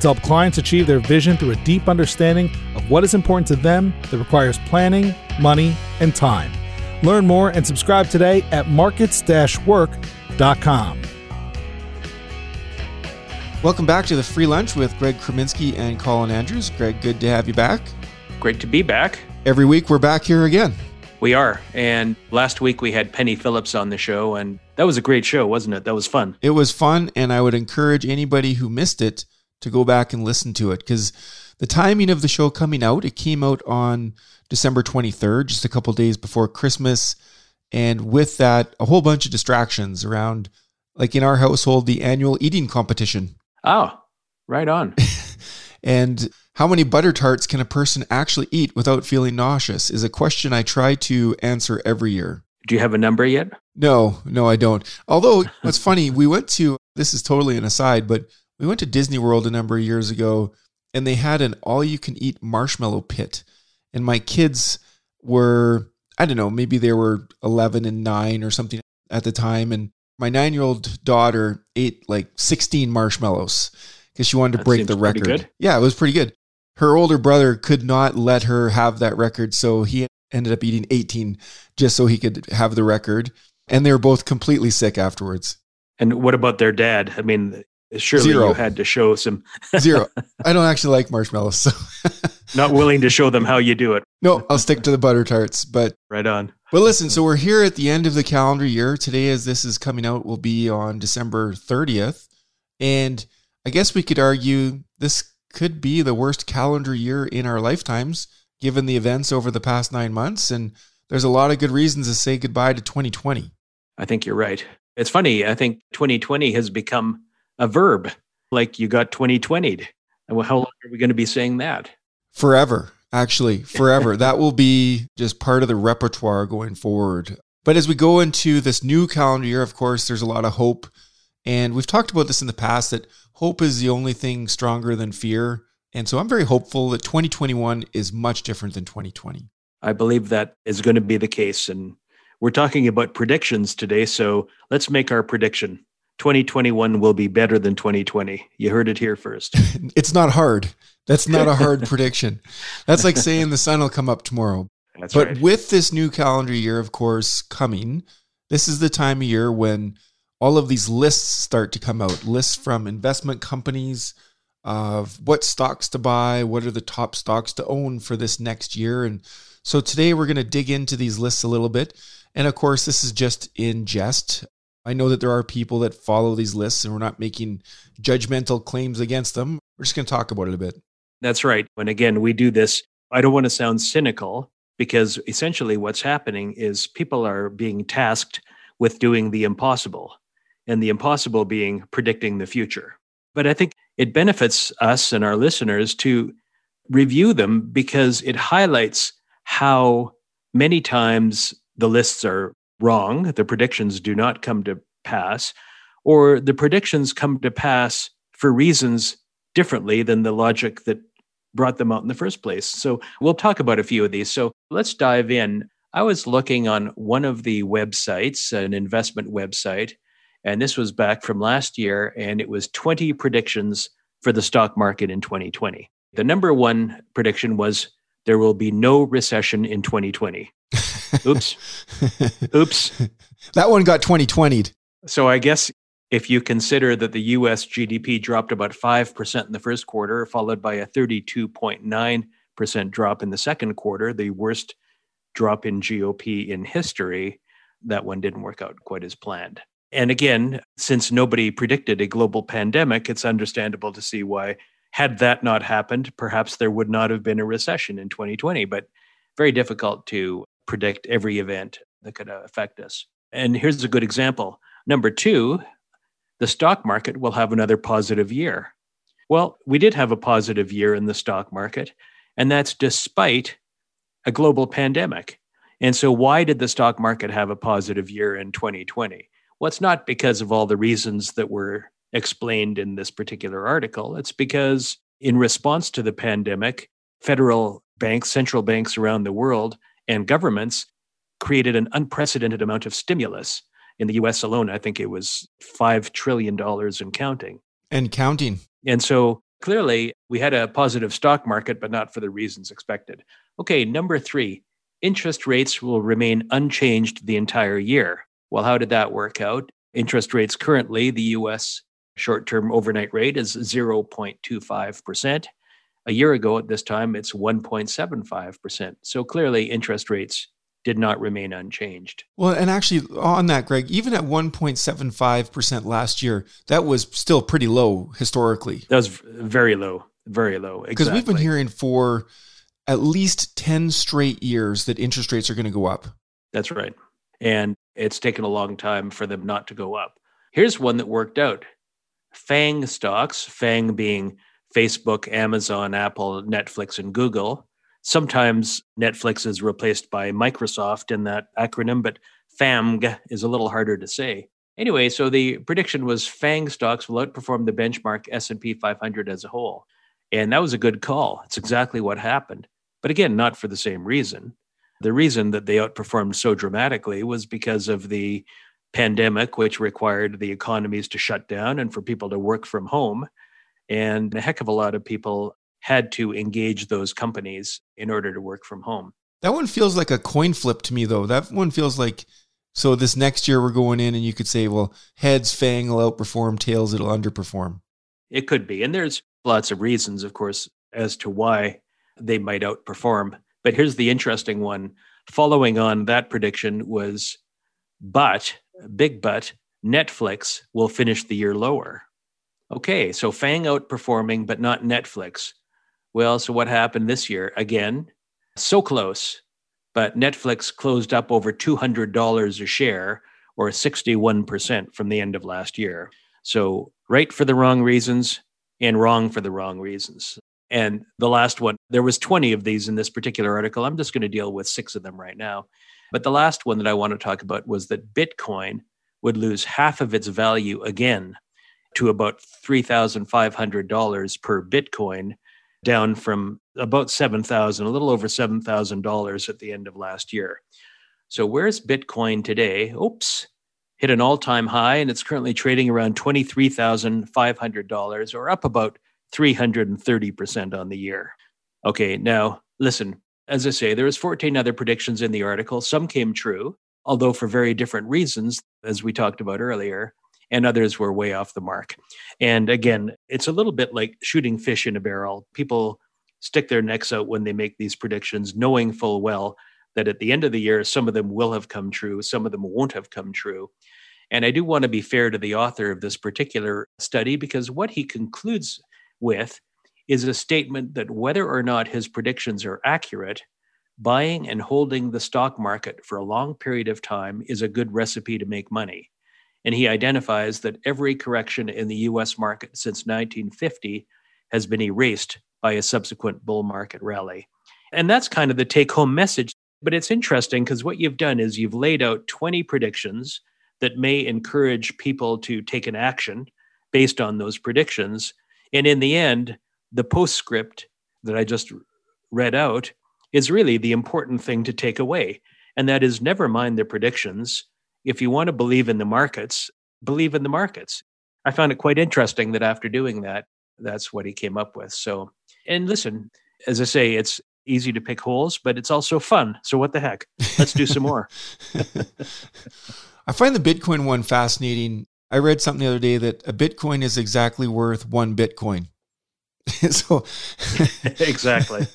to help clients achieve their vision through a deep understanding of what is important to them that requires planning, money, and time. Learn more and subscribe today at markets-work.com. Welcome back to the Free Lunch with Greg Kraminski and Colin Andrews. Greg, good to have you back. Great to be back. Every week we're back here again. We are. And last week we had Penny Phillips on the show, and that was a great show, wasn't it? That was fun. It was fun, and I would encourage anybody who missed it to go back and listen to it, because the timing of the show coming out, it came out on December 23rd, just a couple days before Christmas. And with that, a whole bunch of distractions around, like in our household, the annual eating competition. Oh, right on. And how many butter tarts can a person actually eat without feeling nauseous is a question I try to answer every year. Do you have a number yet? No, I don't. Although, what's funny, this is totally an aside, but we went to Disney World a number of years ago, and they had an all-you-can-eat marshmallow pit. And my kids were, I don't know, maybe they were 11 and 9 or something at the time. And my 9-year-old daughter ate like 16 marshmallows because she wanted to break the record. Pretty good. Yeah, it was pretty good. Her older brother could not let her have that record. So he ended up eating 18 just so he could have the record. And they were both completely sick afterwards. And what about their dad? I mean, surely Zero. You had to show some... Zero. I don't actually like marshmallows, so... Not willing to show them how you do it. No, I'll stick to the butter tarts, but... Right on. Well, listen, so we're here at the end of the calendar year. Today, as this is coming out, will be on December 30th. And I guess we could argue this could be the worst calendar year in our lifetimes, given the events over the past 9 months. And there's a lot of good reasons to say goodbye to 2020. I think you're right. It's funny. I think 2020 has become a verb, like you got 2020'd. And how long are we going to be saying that? Forever. That will be just part of the repertoire going forward. But as we go into this new calendar year, of course, there's a lot of hope. And we've talked about this in the past, that hope is the only thing stronger than fear. And so I'm very hopeful that 2021 is much different than 2020. I believe that is going to be the case. And we're talking about predictions today. So let's make our prediction. 2021 will be better than 2020. You heard it here first. It's not hard. That's not a hard prediction. That's like saying the sun will come up tomorrow. That's right. But with this new calendar year, of course, coming, this is the time of year when all of these lists start to come out. Lists from investment companies of what stocks to buy, what are the top stocks to own for this next year. And so today we're going to dig into these lists a little bit. And of course, this is just in jest. I know that there are people that follow these lists, and we're not making judgmental claims against them. We're just going to talk about it a bit. That's right. And again, we do this. I don't want to sound cynical, because essentially what's happening is people are being tasked with doing the impossible, and the impossible being predicting the future. But I think it benefits us and our listeners to review them, because it highlights how many times the lists are wrong, the predictions do not come to pass, or the predictions come to pass for reasons differently than the logic that brought them out in the first place. So we'll talk about a few of these. So let's dive in. I was looking on one of the websites, an investment website, and this was back from last year, and it was 20 predictions for the stock market in 2020. The number one prediction was there will be no recession in 2020. Oops. That one got 2020'd. So I guess if you consider that the U.S. GDP dropped about 5% in the first quarter, followed by a 32.9% drop in the second quarter, the worst drop in GOP in history, that one didn't work out quite as planned. And again, since nobody predicted a global pandemic, it's understandable to see why, had that not happened, perhaps there would not have been a recession in 2020, but very difficult to predict every event that could affect us. And here's a good example. Number two, the stock market will have another positive year. Well, we did have a positive year in the stock market. And that's despite a global pandemic. And so why did the stock market have a positive year in 2020? Well, it's not because of all the reasons that were explained in this particular article. It's because in response to the pandemic, federal banks, central banks around the world, and governments created an unprecedented amount of stimulus. In the US alone, I think it was $5 trillion and counting. And so clearly, we had a positive stock market, but not for the reasons expected. Okay, number three, interest rates will remain unchanged the entire year. Well, how did that work out? Interest rates currently, the US short-term overnight rate is 0.25%. A year ago at this time, it's 1.75%. So clearly, interest rates did not remain unchanged. Well, and actually on that, Greg, even at 1.75% last year, that was still pretty low historically. That was very low. Exactly. Because we've been hearing for at least 10 straight years that interest rates are going to go up. That's right. And it's taken a long time for them not to go up. Here's one that worked out. FANG stocks, FANG being Facebook, Amazon, Apple, Netflix, and Google. Sometimes Netflix is replaced by Microsoft in that acronym, but FAMG is a little harder to say. Anyway, so the prediction was FANG stocks will outperform the benchmark S&P 500 as a whole. And that was a good call. It's exactly what happened. But again, not for the same reason. The reason that they outperformed so dramatically was because of the pandemic, which required the economies to shut down and for people to work from home. And a heck of a lot of people had to engage those companies in order to work from home. That one feels like a coin flip to me, though. That one feels like, so this next year we're going in and you could say, well, heads, FANG will outperform, tails, it'll underperform. It could be. And there's lots of reasons, of course, as to why they might outperform. But here's the interesting one. Following on that prediction was, but, big but, Netflix will finish the year lower. Okay, so FANG outperforming, but not Netflix. Well, so what happened this year? Again, so close, but Netflix closed up over $200 a share, or 61% from the end of last year. So right for the wrong reasons and wrong for the wrong reasons. And the last one, there was 20 of these in this particular article. I'm just going to deal with 6 of them right now. But the last one that I want to talk about was that Bitcoin would lose half of its value again to about $3,500 per Bitcoin, down from about $7,000, a little over $7,000 at the end of last year. So where's Bitcoin today? Oops, hit an all-time high, and it's currently trading around $23,500, or up about 330% on the year. Okay, now listen, as I say, there was 14 other predictions in the article. Some came true, although for very different reasons, as we talked about earlier, and others were way off the mark. And again, it's a little bit like shooting fish in a barrel. People stick their necks out when they make these predictions, knowing full well that at the end of the year, some of them will have come true, some of them won't have come true. And I do want to be fair to the author of this particular study, because what he concludes with is a statement that whether or not his predictions are accurate, buying and holding the stock market for a long period of time is a good recipe to make money. And he identifies that every correction in the U.S. market since 1950 has been erased by a subsequent bull market rally. And that's kind of the take-home message. But it's interesting because what you've done is you've laid out 20 predictions that may encourage people to take an action based on those predictions. And in the end, the postscript that I just read out is really the important thing to take away. And that is, never mind the predictions. If you want to believe in the markets, believe in the markets. I found it quite interesting that after doing that, that's what he came up with. So, and listen, as I say, it's easy to pick holes, but it's also fun. So what the heck? Let's do some more. I find the Bitcoin one fascinating. I read something the other day that a Bitcoin is exactly worth one Bitcoin. So exactly.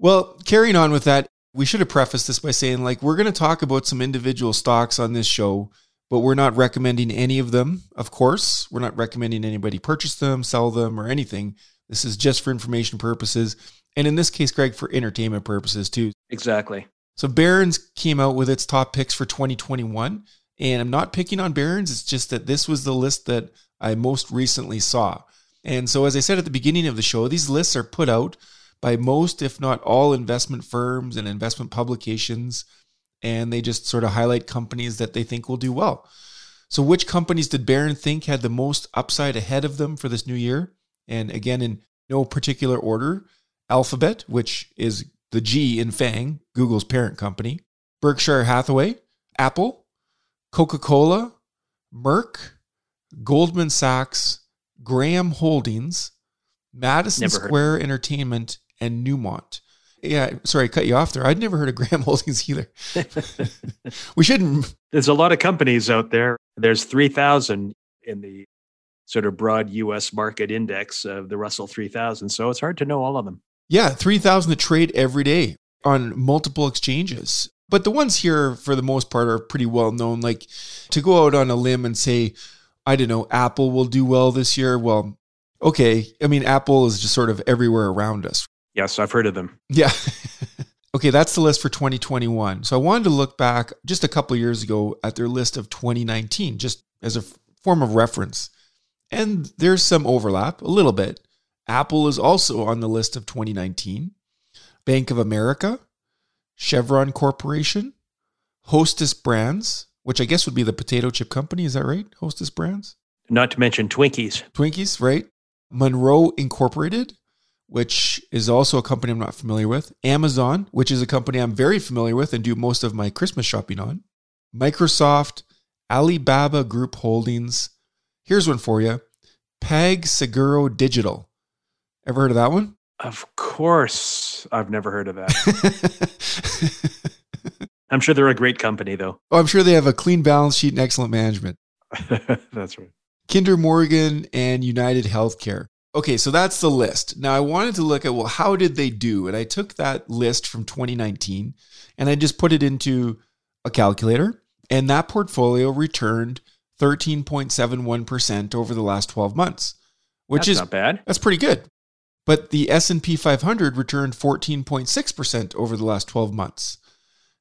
Well, carrying on with that, we should have prefaced this by saying, like, we're going to talk about some individual stocks on this show, but we're not recommending any of them, of course. We're not recommending anybody purchase them, sell them, or anything. This is just for information purposes. And in this case, Greg, for entertainment purposes too. Exactly. So Barron's came out with its top picks for 2021. And I'm not picking on Barron's. It's just that this was the list that I most recently saw. And so, as I said at the beginning of the show, these lists are put out by most, if not all, investment firms and investment publications, and they just sort of highlight companies that they think will do well. So which companies did Barron think had the most upside ahead of them for this new year? And again, in no particular order, Alphabet, which is the G in FANG, Google's parent company, Berkshire Hathaway, Apple, Coca-Cola, Merck, Goldman Sachs, Graham Holdings, Madison Square Entertainment, and Newmont. Yeah, sorry, I cut you off there. I'd never heard of Graham Holdings either. We shouldn't. There's a lot of companies out there. There's 3,000 in the sort of broad U.S. market index of the Russell 3000. So it's hard to know all of them. Yeah, 3,000 that trade every day on multiple exchanges. But the ones here, for the most part, are pretty well known. Like to go out on a limb and say, I don't know, Apple will do well this year. Well, okay. I mean, Apple is just sort of everywhere around us. Yes, I've heard of them. Yeah. Okay, that's the list for 2021. So I wanted to look back just a couple of years ago at their list of 2019, just as a form of reference. And there's some overlap, a little bit. Apple is also on the list of 2019. Bank of America, Chevron Corporation, Hostess Brands, which I guess would be the potato chip company. Is that right? Hostess Brands? Not to mention Twinkies. Twinkies, right. Monroe Incorporated, which is also a company I'm not familiar with. Amazon, which is a company I'm very familiar with and do most of my Christmas shopping on. Microsoft, Alibaba Group Holdings. Here's one for you. Pag Seguro Digital. Ever heard of that one? Of course. I've never heard of that. I'm sure they're a great company, though. Oh, I'm sure they have a clean balance sheet and excellent management. That's right. Kinder Morgan and United Healthcare. Okay, so that's the list. Now, I wanted to look at, well, how did they do? And I took that list from 2019 and I just put it into a calculator, and that portfolio returned 13.71% over the last 12 months, which is not bad. That's pretty good. But the S&P 500 returned 14.6% over the last 12 months.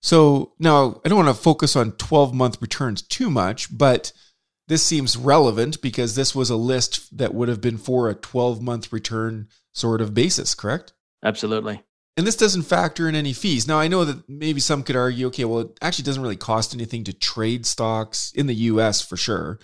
So now I don't want to focus on 12-month returns too much, but this seems relevant because this was a list that would have been for a 12-month return sort of basis, correct? Absolutely. And this doesn't factor in any fees. Now, I know that maybe some could argue, okay, well, it actually doesn't really cost anything to trade stocks in the US for sure.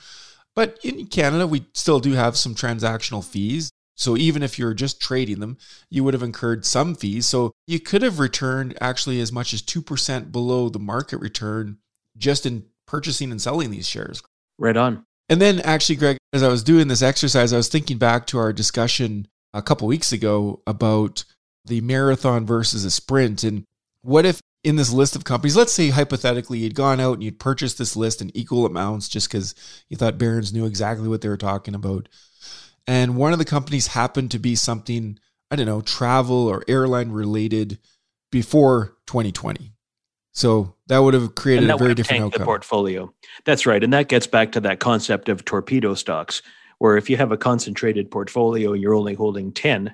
But in Canada, we still do have some transactional fees. So even if you're just trading them, you would have incurred some fees. So you could have returned actually as much as 2% below the market return just in purchasing and selling these shares. Right on. And then actually, Greg, as I was doing this exercise, I was thinking back to our discussion a couple of weeks ago about the marathon versus a sprint. And what if in this list of companies, let's say hypothetically, you'd gone out and you'd purchased this list in equal amounts just because you thought Barron's knew exactly what they were talking about. And one of the companies happened to be something, I don't know, travel or airline related before 2020. So that would have created a very different outcome. The portfolio. That's right. And that gets back to that concept of torpedo stocks, where if you have a concentrated portfolio, you're only holding 10,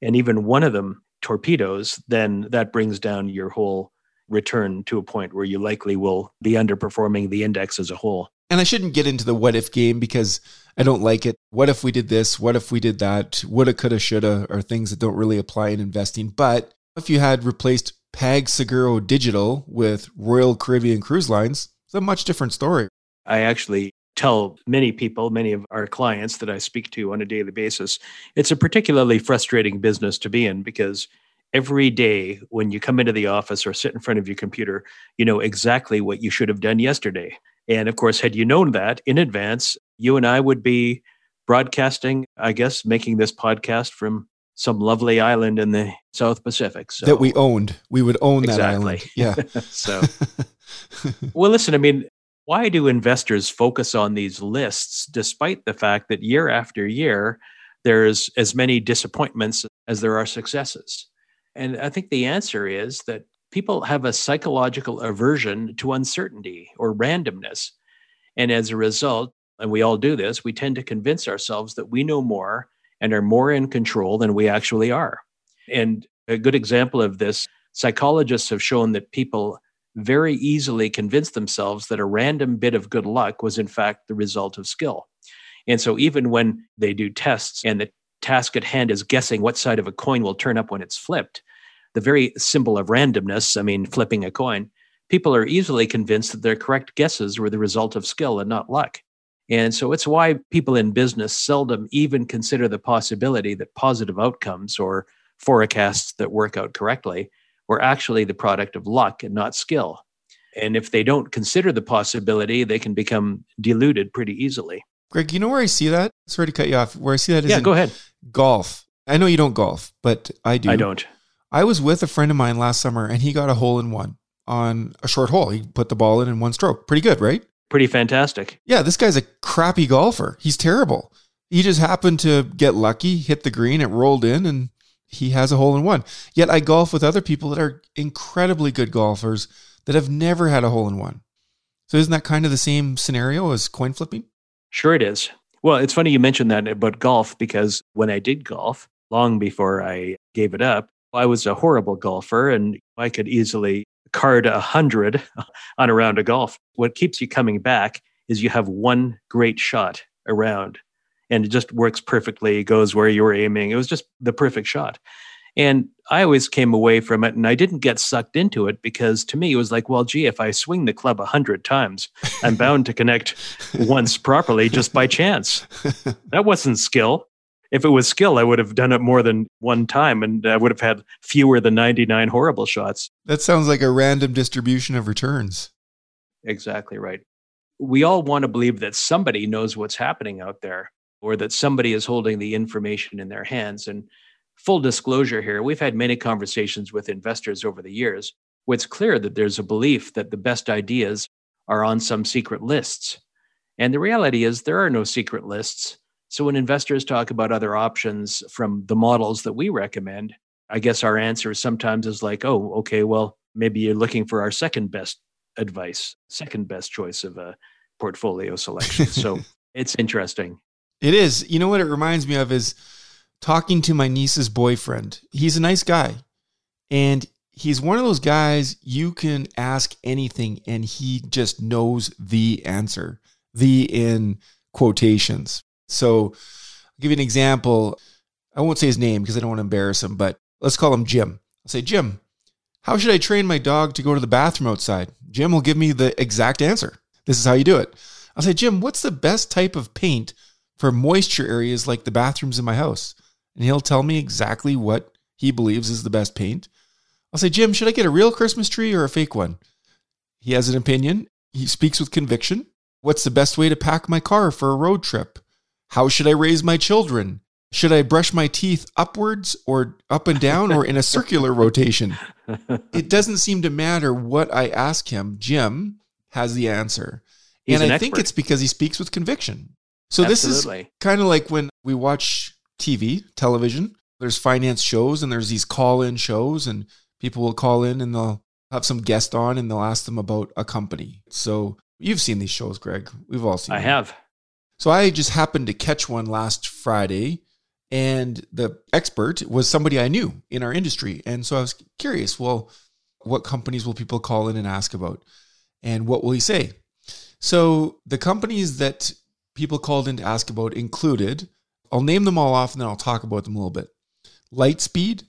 and even one of them torpedoes, then that brings down your whole return to a point where you likely will be underperforming the index as a whole. And I shouldn't get into the what if game because I don't like it. What if we did this? What if we did that? Woulda, coulda, shoulda are things that don't really apply in investing. But if you had replaced Pag Seguro Digital with Royal Caribbean Cruise Lines, it's a much different story. I actually tell many people, many of our clients that I speak to on a daily basis, it's a particularly frustrating business to be in because every day when you come into the office or sit in front of your computer, you know exactly what you should have done yesterday. And of course, had you known that in advance, you and I would be broadcasting, I guess, making this podcast from some lovely island in the South Pacific. So, that we owned. We would own that island. Yeah. So, well, listen, I mean, why do investors focus on these lists despite the fact that year after year, there's as many disappointments as there are successes? And I think the answer is that people have a psychological aversion to uncertainty or randomness. And as a result, and we all do this, we tend to convince ourselves that we know more and are more in control than we actually are. And a good example of this, psychologists have shown that people very easily convince themselves that a random bit of good luck was in fact the result of skill. And so even when they do tests and the task at hand is guessing what side of a coin will turn up when it's flipped, the very symbol of randomness, I mean, flipping a coin, people are easily convinced that their correct guesses were the result of skill and not luck. And so it's why people in business seldom even consider the possibility that positive outcomes or forecasts that work out correctly were actually the product of luck and not skill. And if they don't consider the possibility, they can become deluded pretty easily. Greg, you know where I see that? Sorry to cut you off. Where I see that is go ahead. Golf. I know you don't golf, but I do. I don't. I was with a friend of mine last summer and he got a hole in one on a short hole. He put the ball in one stroke. Pretty good, right? Pretty fantastic. Yeah, this guy's a crappy golfer. He's terrible. He just happened to get lucky, hit the green, it rolled in, and he has a hole in one. Yet I golf with other people that are incredibly good golfers that have never had a hole in one. So isn't that kind of the same scenario as coin flipping? Sure it is. Well, it's funny you mentioned that about golf, because when I did golf, long before I gave it up, I was a horrible golfer and I could easily card 100 on a round of golf. What keeps you coming back is you have one great shot around and it just works perfectly. It goes where you were aiming. It was just the perfect shot. And I always came away from it and I didn't get sucked into it because to me, it was like, well, gee, if I swing the club 100 times, I'm bound to connect once properly just by chance. That wasn't skill. If it was skill, I would have done it more than one time and I would have had fewer than 99 horrible shots. That sounds like a random distribution of returns. Exactly right. We all want to believe that somebody knows what's happening out there or that somebody is holding the information in their hands. And full disclosure here, we've had many conversations with investors over the years where it's clear that there's a belief that the best ideas are on some secret lists. And the reality is there are no secret lists. So when investors talk about other options from the models that we recommend, I guess our answer sometimes is like, oh, okay, well, maybe you're looking for our second best advice, second best choice of a portfolio selection. So it's interesting. It is. You know what it reminds me of is talking to my niece's boyfriend. He's a nice guy. And he's one of those guys you can ask anything and he just knows the answer, the in quotations. So I'll give you an example. I won't say his name because I don't want to embarrass him, but let's call him Jim. I'll say, Jim, how should I train my dog to go to the bathroom outside? Jim will give me the exact answer. This is how you do it. I'll say, Jim, what's the best type of paint for moisture areas like the bathrooms in my house? And he'll tell me exactly what he believes is the best paint. I'll say, Jim, should I get a real Christmas tree or a fake one? He has an opinion. He speaks with conviction. What's the best way to pack my car for a road trip? How should I raise my children? Should I brush my teeth upwards or up and down or in a circular rotation? It doesn't seem to matter what I ask him. Jim has the answer. He's and I think it's because he speaks with conviction. So Absolutely. This is kind of like when we watch television, there's finance shows and there's these call-in shows and people will call in and they'll have some guest on and they'll ask them about a company. So you've seen these shows, Greg. We've all seen them. I have. So I just happened to catch one last Friday and the expert was somebody I knew in our industry. And so I was curious, well, what companies will people call in and ask about? And what will he say? So the companies that people called in to ask about included, I'll name them all off and then I'll talk about them a little bit. Lightspeed,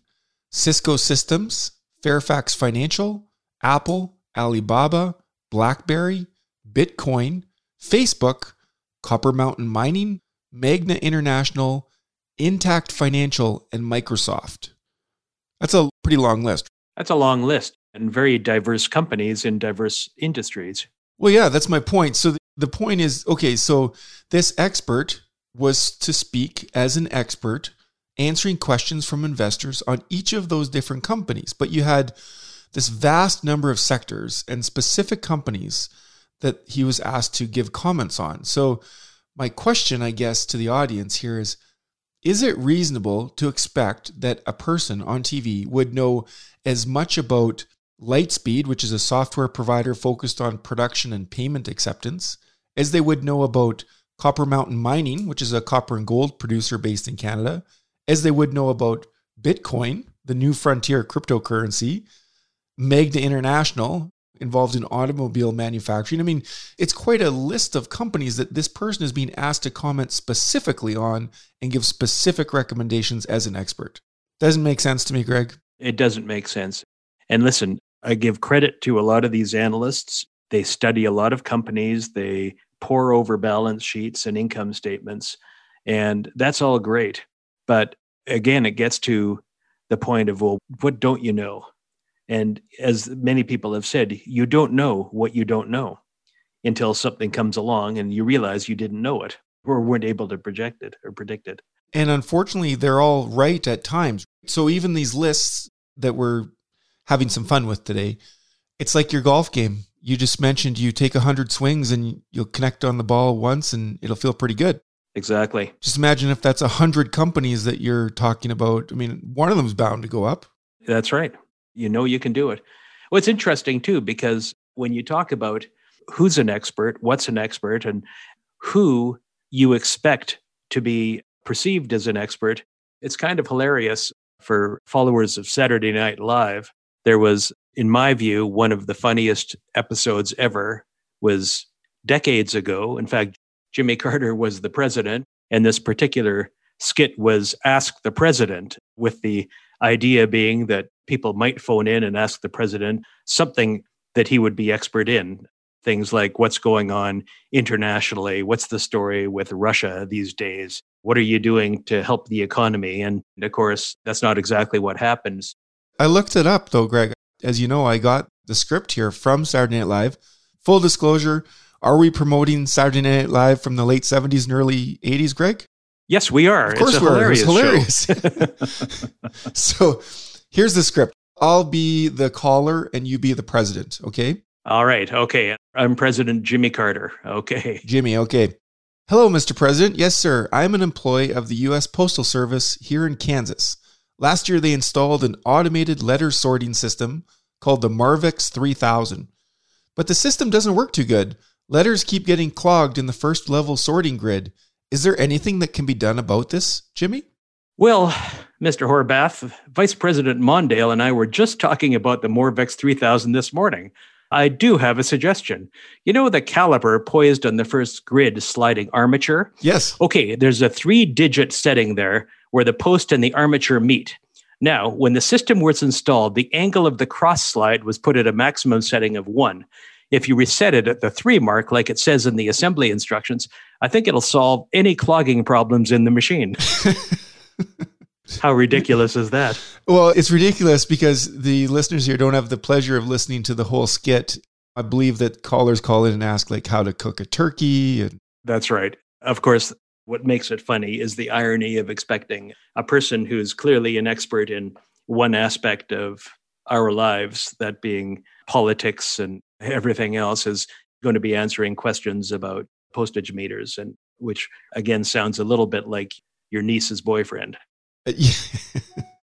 Cisco Systems, Fairfax Financial, Apple, Alibaba, BlackBerry, Bitcoin, Facebook, Copper Mountain Mining, Magna International, Intact Financial, and Microsoft. That's a pretty long list. That's a long list and very diverse companies in diverse industries. Well, yeah, that's my point. So the point is, okay, so this expert was to speak as an expert answering questions from investors on each of those different companies. But you had this vast number of sectors and specific companies that he was asked to give comments on. So my question, I guess, to the audience here is it reasonable to expect that a person on TV would know as much about Lightspeed, which is a software provider focused on production and payment acceptance, as they would know about Copper Mountain Mining, which is a copper and gold producer based in Canada, as they would know about Bitcoin, the new frontier cryptocurrency, Magna International, involved in automobile manufacturing. I mean, it's quite a list of companies that this person is being asked to comment specifically on and give specific recommendations as an expert. Doesn't make sense to me, Greg. It doesn't make sense. And listen, I give credit to a lot of these analysts. They study a lot of companies. They pour over balance sheets and income statements. And that's all great. But again, it gets to the point of, well, what don't you know? And as many people have said, you don't know what you don't know until something comes along and you realize you didn't know it or weren't able to project it or predict it. And unfortunately, they're all right at times. So even these lists that we're having some fun with today, it's like your golf game. You just mentioned you take 100 swings and you'll connect on the ball once and it'll feel pretty good. Exactly. Just imagine if that's 100 companies that you're talking about. I mean, one of them is bound to go up. That's right. You know you can do it. Well, it's interesting too, because when you talk about who's an expert, what's an expert, and who you expect to be perceived as an expert, it's kind of hilarious for followers of Saturday Night Live. There was, in my view, one of the funniest episodes ever was decades ago. In fact, Jimmy Carter was the president, and this particular skit was Ask the President, with the idea being that people might phone in and ask the president something that he would be expert in. Things like what's going on internationally, what's the story with Russia these days, what are you doing to help the economy? And of course, that's not exactly what happens. I looked it up though, Greg. As you know, I got the script here from Saturday Night Live. Full disclosure, are we promoting Saturday Night Live from the late 70s and early 80s, Greg? Yes, we are. Of course we are. It's hilarious. So here's the script. I'll be the caller and you be the president, okay? All right, okay. I'm President Jimmy Carter, okay. Jimmy, okay. Hello, Mr. President. Yes, sir. I'm an employee of the U.S. Postal Service here in Kansas. Last year, they installed an automated letter sorting system called the Marvex 3000. But the system doesn't work too good. Letters keep getting clogged in the first level sorting grid. Is there anything that can be done about this, Jimmy? Well, Mr. Horbath, Vice President Mondale and I were just talking about the Marvex 3000 this morning. I do have a suggestion. You know the caliper poised on the first grid sliding armature? Yes. Okay, there's a 3-digit setting there where the post and the armature meet. Now, when the system was installed, the angle of the cross slide was put at a maximum setting of 1. If you reset it at the 3 mark, like it says in the assembly instructions, I think it'll solve any clogging problems in the machine. How ridiculous is that? Well, it's ridiculous because the listeners here don't have the pleasure of listening to the whole skit. I believe that callers call in and ask like how to cook a turkey. That's right. Of course, what makes it funny is the irony of expecting a person who's clearly an expert in one aspect of our lives, that being politics and everything else, is going to be answering questions about postage meters, and which again sounds a little bit like your niece's boyfriend.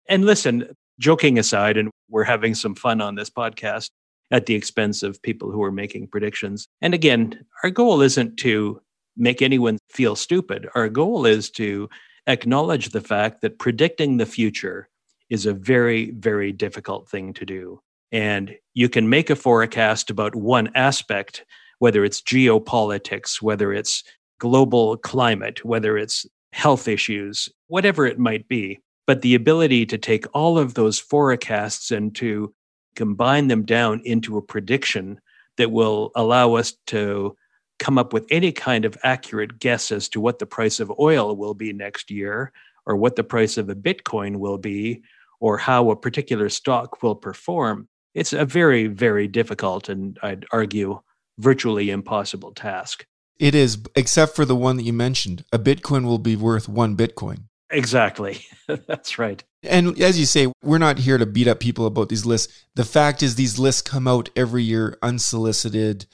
And listen, joking aside, and we're having some fun on this podcast at the expense of people who are making predictions. And again, our goal isn't to make anyone feel stupid. Our goal is to acknowledge the fact that predicting the future is a very, very difficult thing to do. And you can make a forecast about one aspect, whether it's geopolitics, whether it's global climate, whether it's health issues, whatever it might be. But the ability to take all of those forecasts and to combine them down into a prediction that will allow us to come up with any kind of accurate guess as to what the price of oil will be next year, or what the price of a Bitcoin will be, or how a particular stock will perform, it's a very, very difficult and I'd argue virtually impossible task. It is, except for the one that you mentioned. A Bitcoin will be worth one Bitcoin. Exactly. That's right. And as you say, we're not here to beat up people about these lists. The fact is these lists come out every year unsolicited,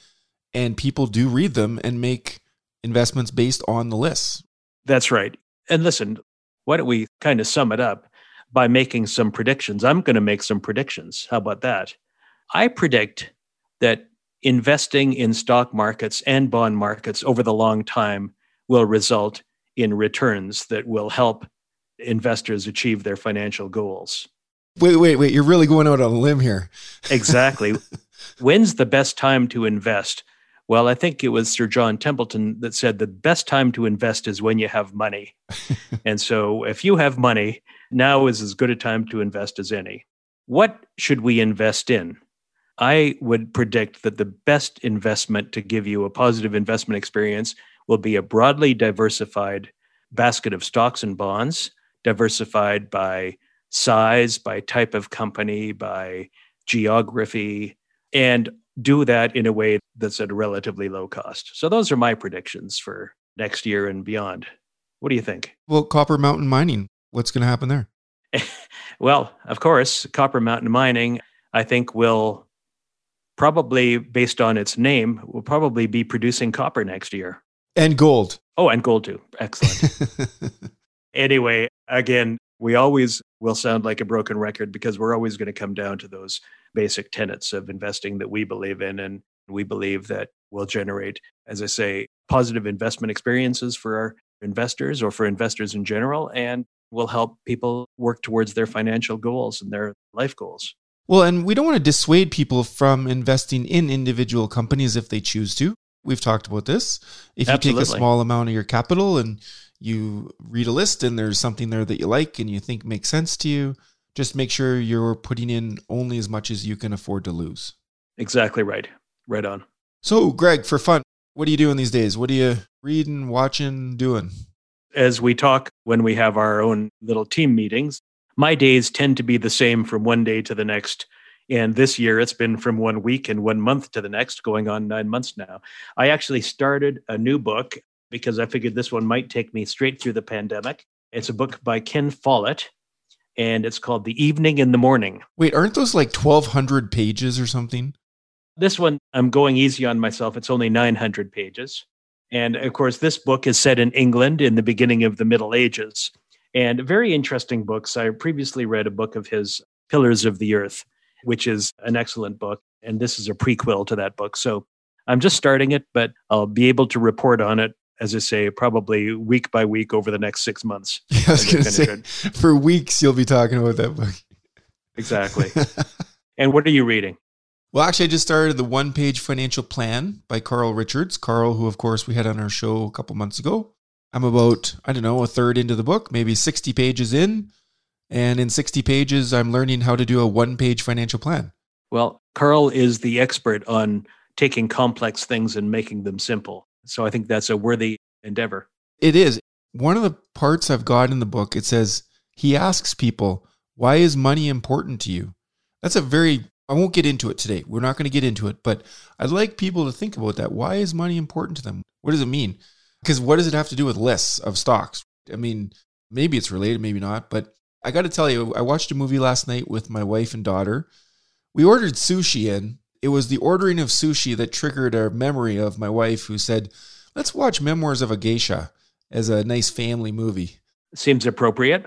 and people do read them and make investments based on the lists. That's right. And listen, why don't we kind of sum it up by making some predictions? I'm going to make some predictions. How about that? I predict that investing in stock markets and bond markets over the long time will result in returns that will help investors achieve their financial goals. Wait. You're really going out on a limb here. Exactly. When's the best time to invest? Well, I think it was Sir John Templeton that said the best time to invest is when you have money. And so if you have money, now is as good a time to invest as any. What should we invest in? I would predict that the best investment to give you a positive investment experience will be a broadly diversified basket of stocks and bonds, diversified by size, by type of company, by geography, and do that in a way that's at a relatively low cost. So those are my predictions for next year and beyond. What do you think? Well, Copper Mountain Mining, what's going to happen there? Well, of course, Copper Mountain Mining, I think will probably, based on its name, will probably be producing copper next year. And gold. Oh, and gold too. Excellent. Anyway, again, we always will sound like a broken record because we're always going to come down to those basic tenets of investing that we believe in. And we believe that will generate, as I say, positive investment experiences for our investors or for investors in general, and will help people work towards their financial goals and their life goals. Well, and we don't want to dissuade people from investing in individual companies if they choose to. We've talked about this. If you Absolutely. Take a small amount of your capital and you read a list and there's something there that you like and you think makes sense to you, just make sure you're putting in only as much as you can afford to lose. Exactly right. Right on. So, Greg, for fun, what are you doing these days? What are you reading, watching, doing? As we talk when we have our own little team meetings, my days tend to be the same from one day to the next. And this year, it's been from 1 week and 1 month to the next, going on 9 months now. I actually started a new book because I figured this one might take me straight through the pandemic. It's a book by Ken Follett, and it's called The Evening and the Morning. Wait, aren't those like 1,200 pages or something? This one, I'm going easy on myself. It's only 900 pages. And of course, this book is set in England in the beginning of the Middle Ages. And very interesting books. I previously read a book of his, Pillars of the Earth, which is an excellent book. And this is a prequel to that book. So I'm just starting it, but I'll be able to report on it, as I say, probably week by week over the next 6 months. Yeah, I was going to say, for weeks, you'll be talking about that book. Exactly. And what are you reading? Well, actually, I just started the One Page Financial Plan by Carl Richards. Carl, who, of course, we had on our show a couple months ago. I'm about, I don't know, a third into the book, maybe 60 pages in. And in 60 pages, I'm learning how to do a one-page financial plan. Well, Carl is the expert on taking complex things and making them simple. So I think that's a worthy endeavor. It is. One of the parts I've got in the book, it says, he asks people, why is money important to you? That's a very, I won't get into it today. We're not going to get into it, but I'd like people to think about that. Why is money important to them? What does it mean? Because what does it have to do with lists of stocks? I mean, maybe it's related, maybe not. But I got to tell you, I watched a movie last night with my wife and daughter. We ordered sushi in. It was the ordering of sushi that triggered a memory of my wife who said, let's watch Memoirs of a Geisha as a nice family movie. Seems appropriate.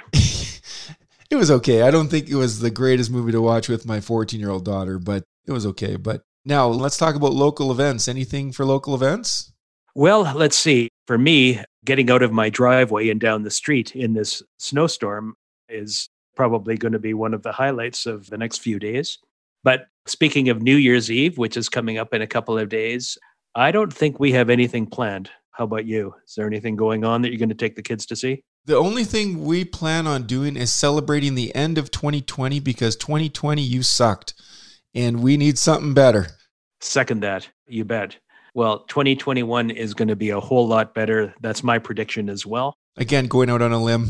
It was okay. I don't think it was the greatest movie to watch with my 14-year-old daughter, but it was okay. But now let's talk about local events. Anything for local events? Well, let's see. For me, getting out of my driveway and down the street in this snowstorm is probably going to be one of the highlights of the next few days. But speaking of New Year's Eve, which is coming up in a couple of days, I don't think we have anything planned. How about you? Is there anything going on that you're going to take the kids to see? The only thing we plan on doing is celebrating the end of 2020 because 2020, you sucked and we need something better. Second that, you bet. Well, 2021 is going to be a whole lot better. That's my prediction as well. Again, going out on a limb.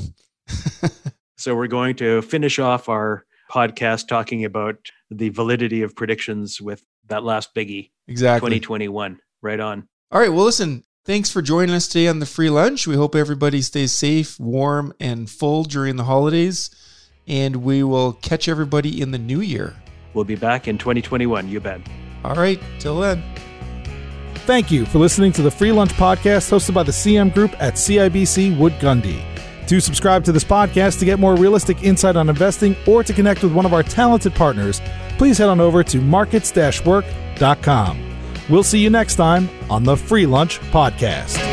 So we're going to finish off our podcast talking about the validity of predictions with that last biggie. Exactly. 2021. Right on. All right. Well, listen, thanks for joining us today on the Free Lunch. We hope everybody stays safe, warm, and full during the holidays. And we will catch everybody in the new year. We'll be back in 2021. You bet. All right. Till then. Thank you for listening to the Free Lunch Podcast hosted by the CM Group at CIBC Wood Gundy. To subscribe to this podcast to get more realistic insight on investing or to connect with one of our talented partners, please head on over to markets-work.com. We'll see you next time on the Free Lunch Podcast.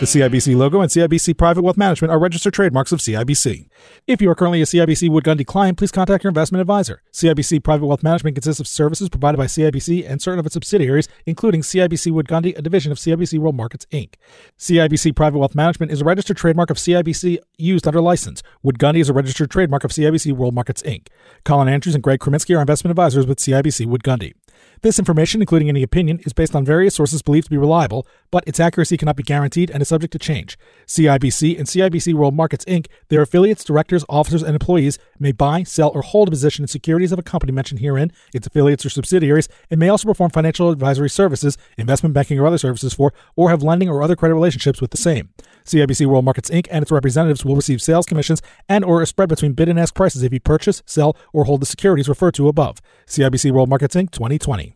The CIBC logo and CIBC Private Wealth Management are registered trademarks of CIBC. If you are currently a CIBC Wood Gundy client, please contact your investment advisor. CIBC Private Wealth Management consists of services provided by CIBC and certain of its subsidiaries, including CIBC Wood Gundy, a division of CIBC World Markets, Inc. CIBC Private Wealth Management is a registered trademark of CIBC used under license. Wood Gundy is a registered trademark of CIBC World Markets, Inc. Colin Andrews and Greg Kraminski are investment advisors with CIBC Wood Gundy. This information, including any opinion, is based on various sources believed to be reliable, but its accuracy cannot be guaranteed and is subject to change. CIBC and CIBC World Markets, Inc., their affiliates, directors, officers, and employees may buy, sell, or hold a position in securities of a company mentioned herein, its affiliates or subsidiaries, and may also perform financial advisory services, investment banking or other services for, or have lending or other credit relationships with the same. CIBC World Markets, Inc. and its representatives will receive sales commissions and or a spread between bid and ask prices if you purchase, sell, or hold the securities referred to above. CIBC World Markets, Inc., 2020.